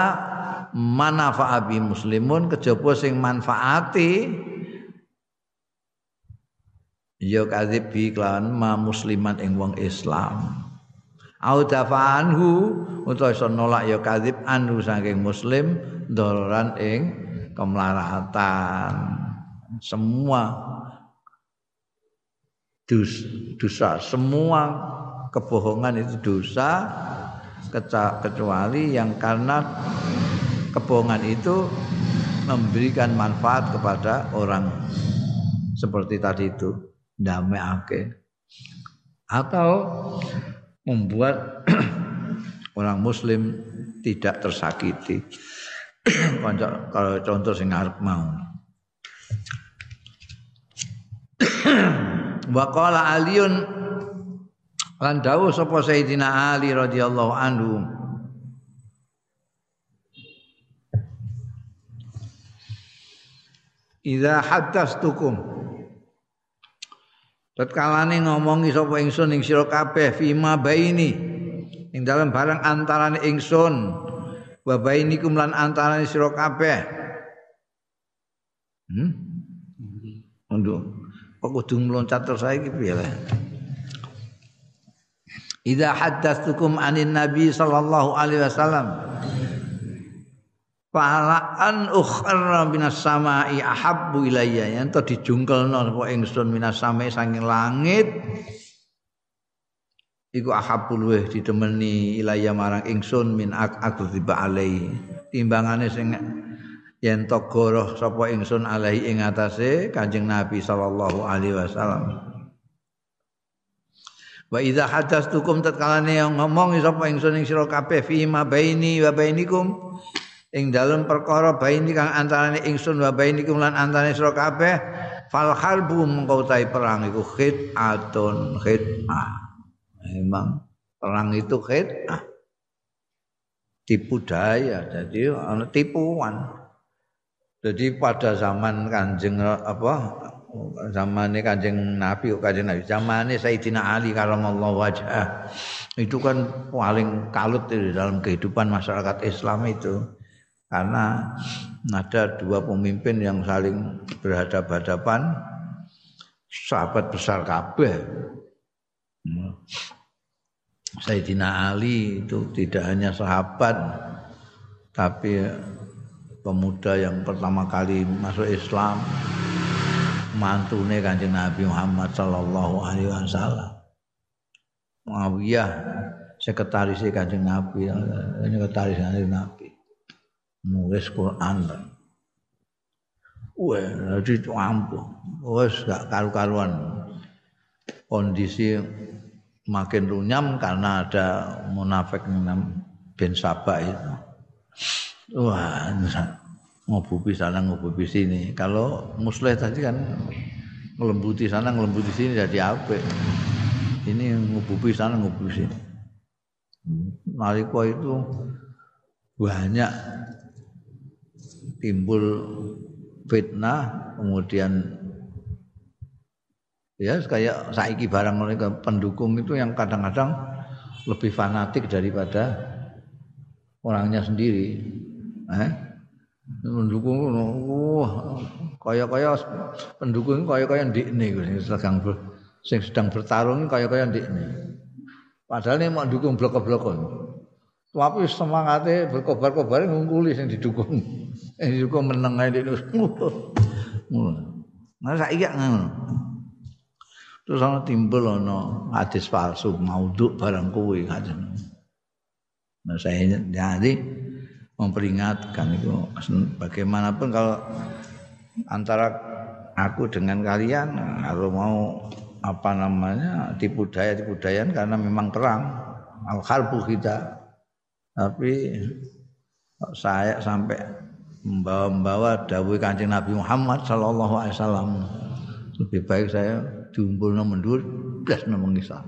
manafa'a bi muslimun kejaba sing manfaati ya kadzib bi kelawan ma musliman ing wong Islam audafanhu utawa iso nolak ya kadzib anu saking muslim dororan ing kemlaratan semua dus, dosa semua kebohongan itu dosa kecuali yang karena kebohongan itu memberikan manfaat kepada orang seperti tadi itu ndamekake atau membuat orang muslim tidak tersakiti kalau contoh sing arep mau wa qala aliyun lan dawuh sapa Sayyidina Ali radhiyallahu anhu idza haddastukum tatkalane ngomongi sapa ingsun ing sira kabeh fima baini ing dalem barang antarane ingsun wa bainikum lan antarane sira kabeh hmm mundur kok kudu mloncat terus saiki piye lek idza haddatsukum anin nabi sallallahu alaihi wasallam fala an ukhra minas samai ahabbu ilayya yen to dijungkelno apa ingsun minas samai saking langit iku ahabbu luweh ditemeni ilayya marang ingsun min aqdhiba alai timbangane sing yen togoroh sapa ingsun alaihi ing atase Kanjeng Nabi sallallahu alaihi wasallam. Wa idza hadastukum tatkalane ngomong sapa ingsun ing sira kabeh fi ma baini wa bainikum ing dalem perkara baini kang antarane ingsun wa bainikum lan antarane sira kabeh fal harbu mengko utahe perang iku khid'atun khid'ah. Memang perang itu khid'ah. Tipu daya, jadi ana tipuan. Jadi pada zaman Kanjeng apa zamane Kanjeng Nabi Kanjeng Nabi zamane Sayyidina Ali karamallahu wajhah itu kan paling kalut di dalam kehidupan masyarakat Islam itu karena ada dua pemimpin yang saling berhadapan-hadapan sahabat besar kabeh. Sayyidina Ali itu tidak hanya sahabat tapi pemuda yang pertama kali masuk Islam, mantune Kanjeng Nabi Muhammad sallallahu alaihi wasallam. Muawiyah sekretaris Kanjeng Nabi, sekretaris Kanjeng Nabi. Nulis Quran. Wah, jadi ampuh. Wes gak karu-karuan. Kondisi makin runyam karena ada munafik bin Sabah itu. Wah, ngobubi sana ngobubi sini. Kalau musleh tadi kan ngelembuti sana ngelembuti sini jadi apik. Ini ngobubi sana ngobubi sini. Nalika itu banyak timbul fitnah, kemudian ya kayak saiki barang mereka pendukung itu yang kadang-kadang lebih fanatik daripada orangnya sendiri. Eh, pendukung wah kaya-kaya pendukung kaya-kaya ndikne sedang ber, sing sedang bertarung kaya-kaya ndikne. Padahal nek mau dukung blok-blokan. Tapi semangate berkobar-kobar ngungkuli sing didukung. Sing didukung meneng ae ndikne. Ngono. Nah saiki ngono. Terus ana timbul ana hadis palsu maudhu barang kuwi kadang. Nah saya jadi memperingatkan itu bagaimanapun kalau antara aku dengan kalian kalau mau apa namanya tipu daya tipu dayaan karena memang perang al-harbu kita tapi saya sampai membawa-bawa dawuh Kanjeng Nabi Muhammad sallallahu alaihi wasallam lebih baik saya diumpulna mundur blas mengisah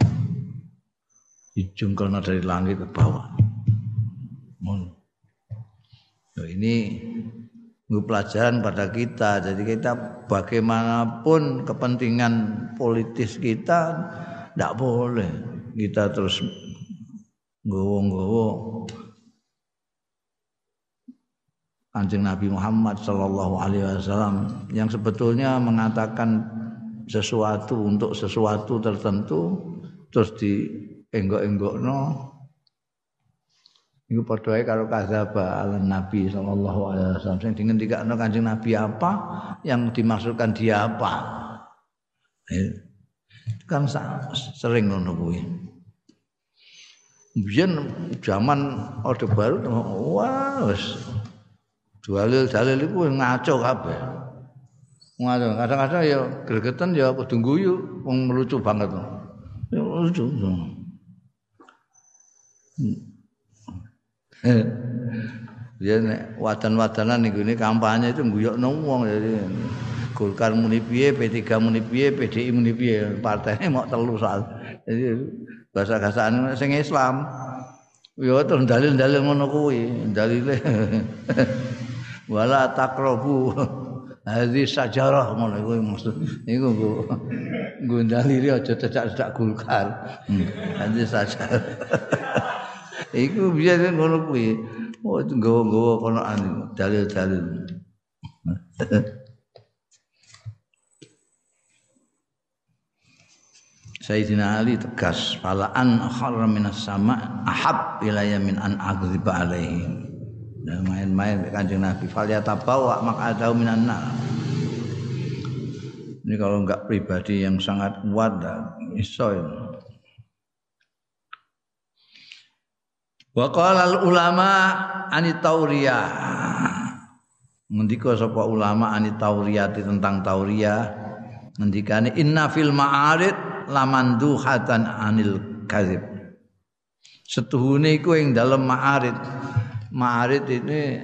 dijungkelna dari langit ke bawah mun. Nah, ini pelajaran pada kita. Jadi kita bagaimanapun kepentingan politis kita tidak boleh kita terus nggowo-nggowo Kanjeng Nabi Muhammad sallallahu alaihi wasallam yang sebetulnya mengatakan sesuatu untuk sesuatu tertentu terus dienggok-enggokno. Iku padha ae karo kadzaba ala Nabi sallallahu alaihi wasallam sing dingendikakno Kanjeng Nabi apa yang dimaksudkan dia apa. Itu kan sering ngono kuwi. Biyen zaman Orde Baru wah wis dalil-dalil iku ngaco kabeh. Ngaco kadang-kadang ya gregeten ya kudu guyu wong lucu banget. Ya lucu. Ya nek wadan-wadanan niku ne kampanye itu ngguyokno wong jadi Golkar muni piye, P tiga muni piye, P D I muni piye, partene mok telu soal. Jadi bahasa-bahasane sing Islam. Ya terus dalil-dalil ngono kuwi, dalile wala taqrabu hadhi sajarah ngono kuwi maksud. Niku nggo dalile aja cedak-cedak Golkar. Hadhi sajarah. Iku biasa ngono kuwi. Oh, nggawa-nggawa konoan iku, dalil-dalil. Sayyidina Ali tegas, "Fala an kharra minas sama ahab ilayya min an aghriba alaihi." Dan main-main Kanjeng Nabi, "Falyata bawa maq'adahu minan nar." Ini kalau enggak pribadi yang sangat kuat iso ya. Wa qala al ulama anit tauriyah ngendika sapa ulama ani tauriyati tentang tauriyah ngendikane inna fil ma'arid lamanduhatan anil kadzib. Setuhune iku ing dalem ma'arid. Ma'arid ini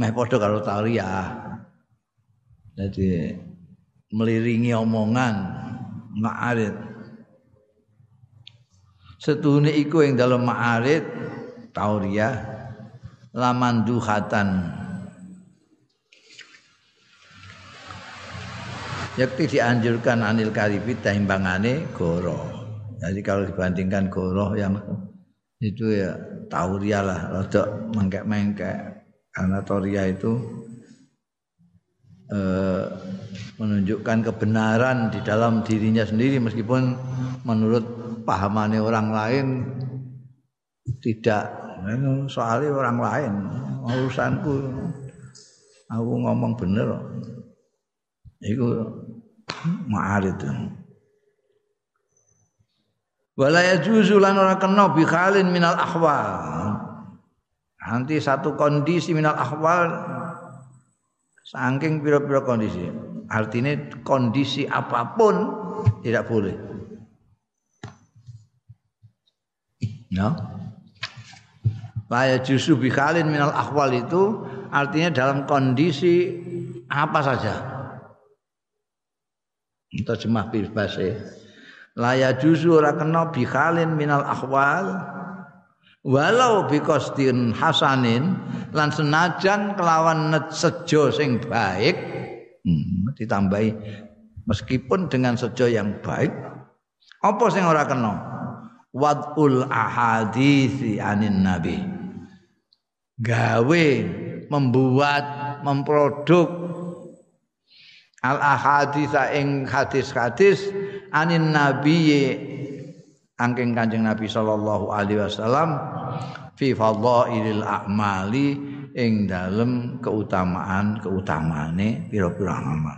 meh padha karo tauriyah. Jadi meliringi omongan ma'arid. Setuhune iku ing dalem ma'arid tauriyah lamanduhatan yakti dianjurkan anil karibi timbangane goroh. Jadi kalau dibandingkan goroh yang itu ya tauria lah rada mengkek-mengkek karena tauria itu eh, menunjukkan kebenaran di dalam dirinya sendiri meskipun menurut pahamannya orang lain tidak. Soalnya orang lain urusanku, aku ngomong bener. Iku ma'arid. Walaya juzulan orang kena bikhalin minal ahwal. Nanti satu kondisi minal ahwal, saking piro-piro kondisi. Artinya kondisi apapun tidak boleh. No? Laya jusu bikhalin minal akhwal itu artinya dalam kondisi apa saja. Kita jemah bebas ya. Laya jusu ora kena bikhalin minal akhwal walau bikostin hasanin lan senajan kelawan sejo sing baik hmm, ditambahi meskipun dengan sejo yang baik apa sing ora kena. Wad'ul ahadithi anin nabi. Gawe, membuat, memproduk al ahaditha ing hadis-hadis anin nabi angking kanjeng nabi sallallahu alaihi wasallam fi fadhailil a'mali ing dalem keutamaan-keutamaane pira-pira amal.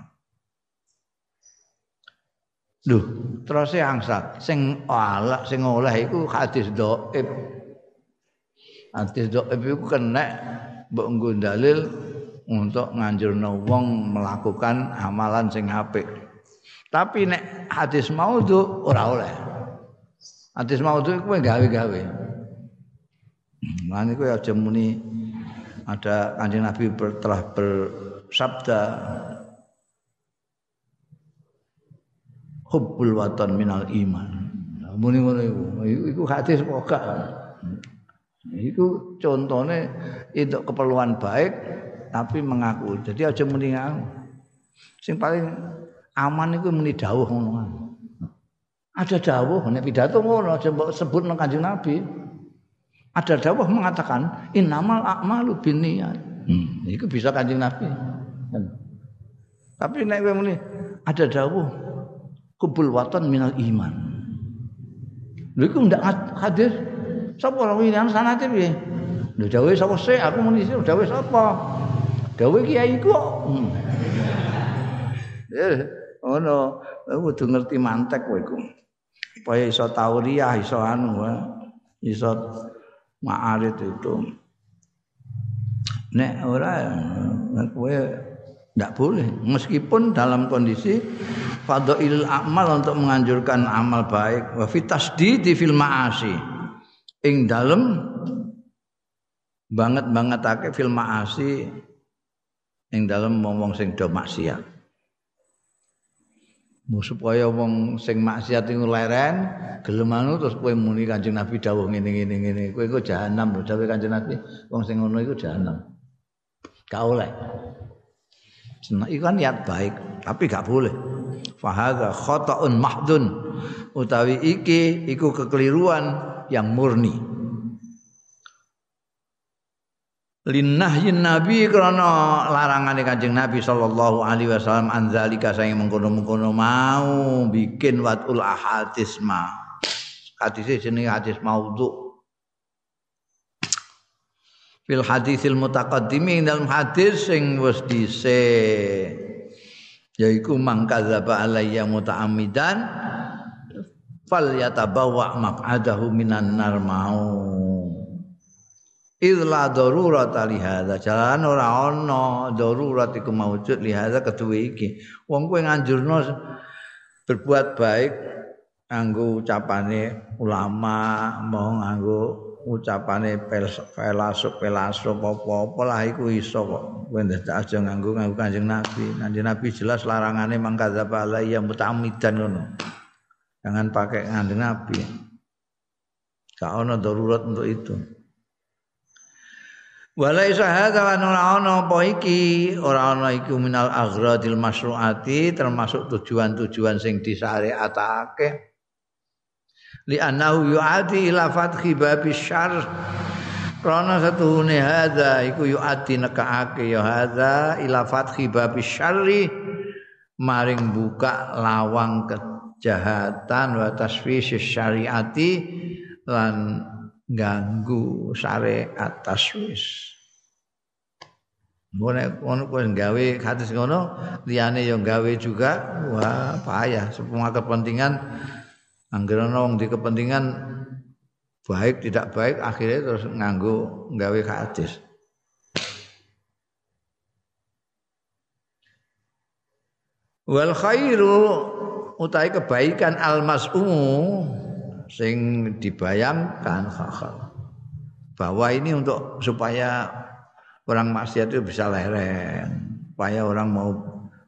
Duh, terus e angsat sing ala sing oleh iku hadis dhaif. Hadis dhaif iku kena mbok nggo dalil untuk nganjurno wong melakukan amalan sing apik. Tapi nek hadis maudhu ora oleh. Hadis maudhu iku gawe-gawe. Lan iku aja muni ada kanjeng Nabi telah bersabda hubbul watan minal iman. Muni ngono iku. Iku hadis pokok. Iku contone entuk keperluan baik tapi mengaku. Jadi aja muni ngono. Sing paling aman iku muni dawuh ngono. Ada dawuh nek pidato ngono aja mbok sebut nang Kanjeng Nabi. Ada dawuh mengatakan innamal a'malu binniyat. Hmm, iku bisa Kanjeng Nabi. Tapi nek kowe muni ada dawuh kubul watan minal iman. Lha iku ndak hadir. Sapa ora winane sanate piye? Lho dawuhe sapa sik? Aku muni sik dawuhe sapa? Dawuhe kiai ku. Eh, ono kudu ngerti mantek kowe iku. Supaya iso tauriyah, iso anu, iso ma'arid itu. Nek ora kowe tidak boleh, meskipun dalam kondisi fadhailul a'mal untuk menganjurkan amal baik wa fi tasdidi fil ma'asi ing dalem banget-bangetake fil ma'asi ing dalem wong-wong sing do maksiat supaya wong sing maksiat iku leren gelem anu terus kowe muni Kanjeng Nabi dawuh ngene-ngene ngene kowe iku jahanam lho dawuh Kanjeng Nabi wong sing ngono iku jahanam gak oleh. Nah, itu kan niat baik, tapi gak boleh. Fahadha khota'un mahdun. Utawi iki, iku kekeliruan yang murni. Linnahyin nabi karena larangan kanjeng Nabi sallallahu alaihi wasallam anzalika saya mengkono-mengkono mau bikin watul ahadisma. Hadisnya sini hadis maudhu. Fil hadisil mutaqaddimi dalam hadis sing wis dhisik yaiku mangkadzaba alayya muta'ammidan fal yatabawwa maq'adahu minan nar mau Illa darurat lihada jalan ora ana darurat iku maujud lihada keduwe iki. Wong kowe nganjurno berbuat baik nganggo ucapane ulama, mau nganggo ucapane filsuf, filsuf apa-apa lah iku iso kok. Kowe ndak aja nganggo nganggo Kanjeng Nabi. Kanjeng Nabi jelas larangane mangkadzaba alaiya mutamidan ngono. Jangan pakai Kanjeng Nabi. Gak ana darurat untuk itu. Walai sahada wa nurana apa iki ora ana iku minal aghradil masyruati termasuk tujuan-tujuan sing disyariatake li annahu yu'ati ila fathi babi syarr karena satuhune hadza iku yu'ati nekake ya hadza ila fathi babi syarri maring buka lawang kejahatan wa tasfis syariati lan ganggu syariat taswis. Mbonek ono kowe gawe hadis ngono, liyane yo gawe juga, wah payah semua kepentingan anggere ono wong di kepentingan baik tidak baik akhirnya terus nganggo gawe hadis. Wal khairu utai kebaikan almasumu sing dibayangkan bahwa ini untuk supaya orang maksiat itu bisa lereng, supaya orang mau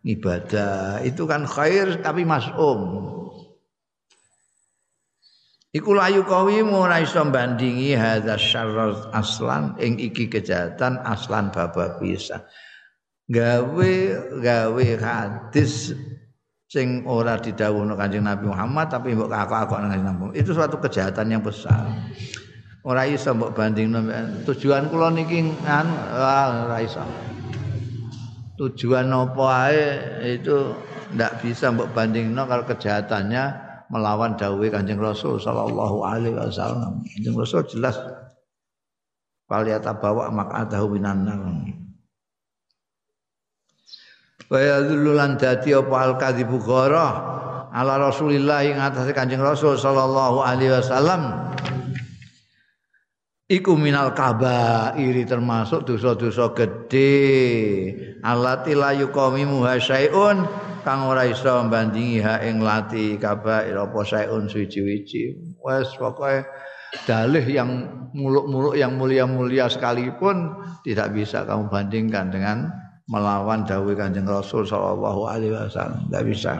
ibadah itu kan khair tapi masum. Iku layu kawimu ra iso bandingi hadza syarr aslan ing iki kejahatan aslan baba pisan. Gawe gawe hadis sing ora didhawuhno Kanjeng Nabi Muhammad tapi mbok kakak-kakak nang Kanjeng Nabi. Itu suatu kejahatan yang besar. Ora iso mbok bandingno tujuan kula niki kan ora iso. Tujuan apa ae itu ndak bisa mbok bandingno kalau kejahatannya melawan dawuhe Kanjeng Rasul sallallahu alaihi wasallam. Kanjeng Rasul jelas falyatabawa maq'adahu minan nar. Wa dululan dadi apa al-kadzibu gharah ala Rasulillah ing atase Kanjeng Rasul sallallahu alaihi wasallam iku minal kabairi termasuk dosa-dosa gedhe alati la yuqawimu hasyaiun kang ora iso bandingi ha ing lati kabair apa saeun suci-suci wis pokoke dalih yang muluk-muluk yang mulia-mulia sekalipun tidak bisa kamu bandingkan dengan melawan dawuh Kanjeng Rasul sallallahu alaihi wasallam enggak bisa.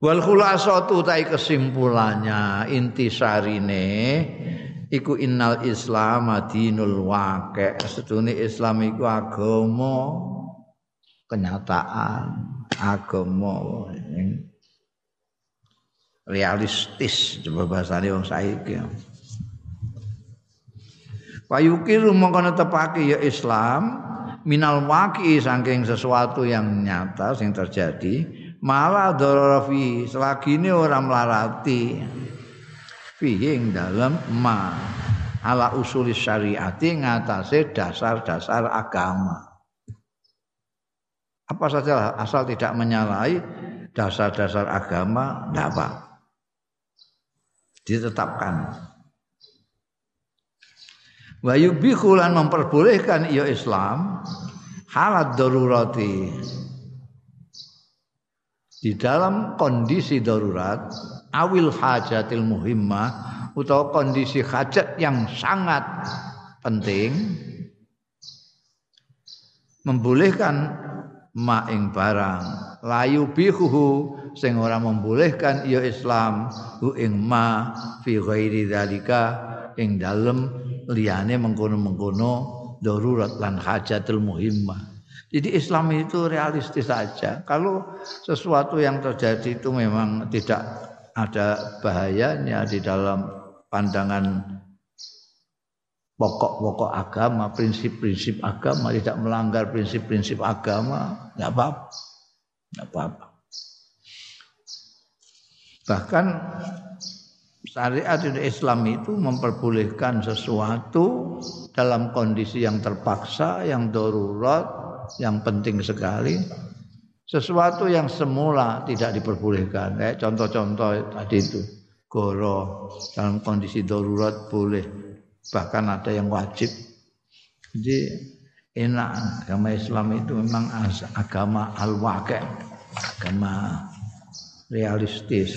Wal khulasatu ta kesimpulannya intisarine iku innal islam dinul waqi. Sedune Islam iku agama kenyataan, agama realistis bahasane wong saiki. Payukiru mongkon tepake ya Islam minal waqi saking sesuatu yang nyata sing terjadi malah dorofi selagine ora melarati fihi ing dalem ma ala usuli syariati ngatasi dasar-dasar agama apa saja asal tidak menyalahi dasar-dasar agama ndak apa ditetapkan. Wa yubihu lan memperbolehkan ya Islam halat darurati di dalam kondisi darurat awil hajatil muhimmah atau kondisi hajat yang sangat penting membolehkan ma'ing barang la yubihu sing ora membolehkan ya Islam hu ing ma fi ghairi dzalika ing dalem liyane mengkono-mengkono darurat lan hajatul muhimmah. Jadi Islam itu realistis saja. Kalau sesuatu yang terjadi itu memang tidak ada bahayanya di dalam pandangan pokok-pokok agama, prinsip-prinsip agama, tidak melanggar prinsip-prinsip agama, enggak apa-apa. Enggak apa-apa. Bahkan syariat Islam itu memperbolehkan sesuatu dalam kondisi yang terpaksa, yang darurat, yang penting sekali. Sesuatu yang semula tidak diperbolehkan. Eh, contoh-contoh tadi itu, goroh dalam kondisi darurat boleh, bahkan ada yang wajib. Jadi enak, agama Islam itu memang agama al-waqi', agama realistis.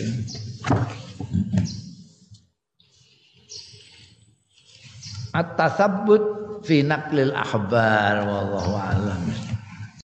At-tasabbut fi naqlil akhbar, wallahu a'lam.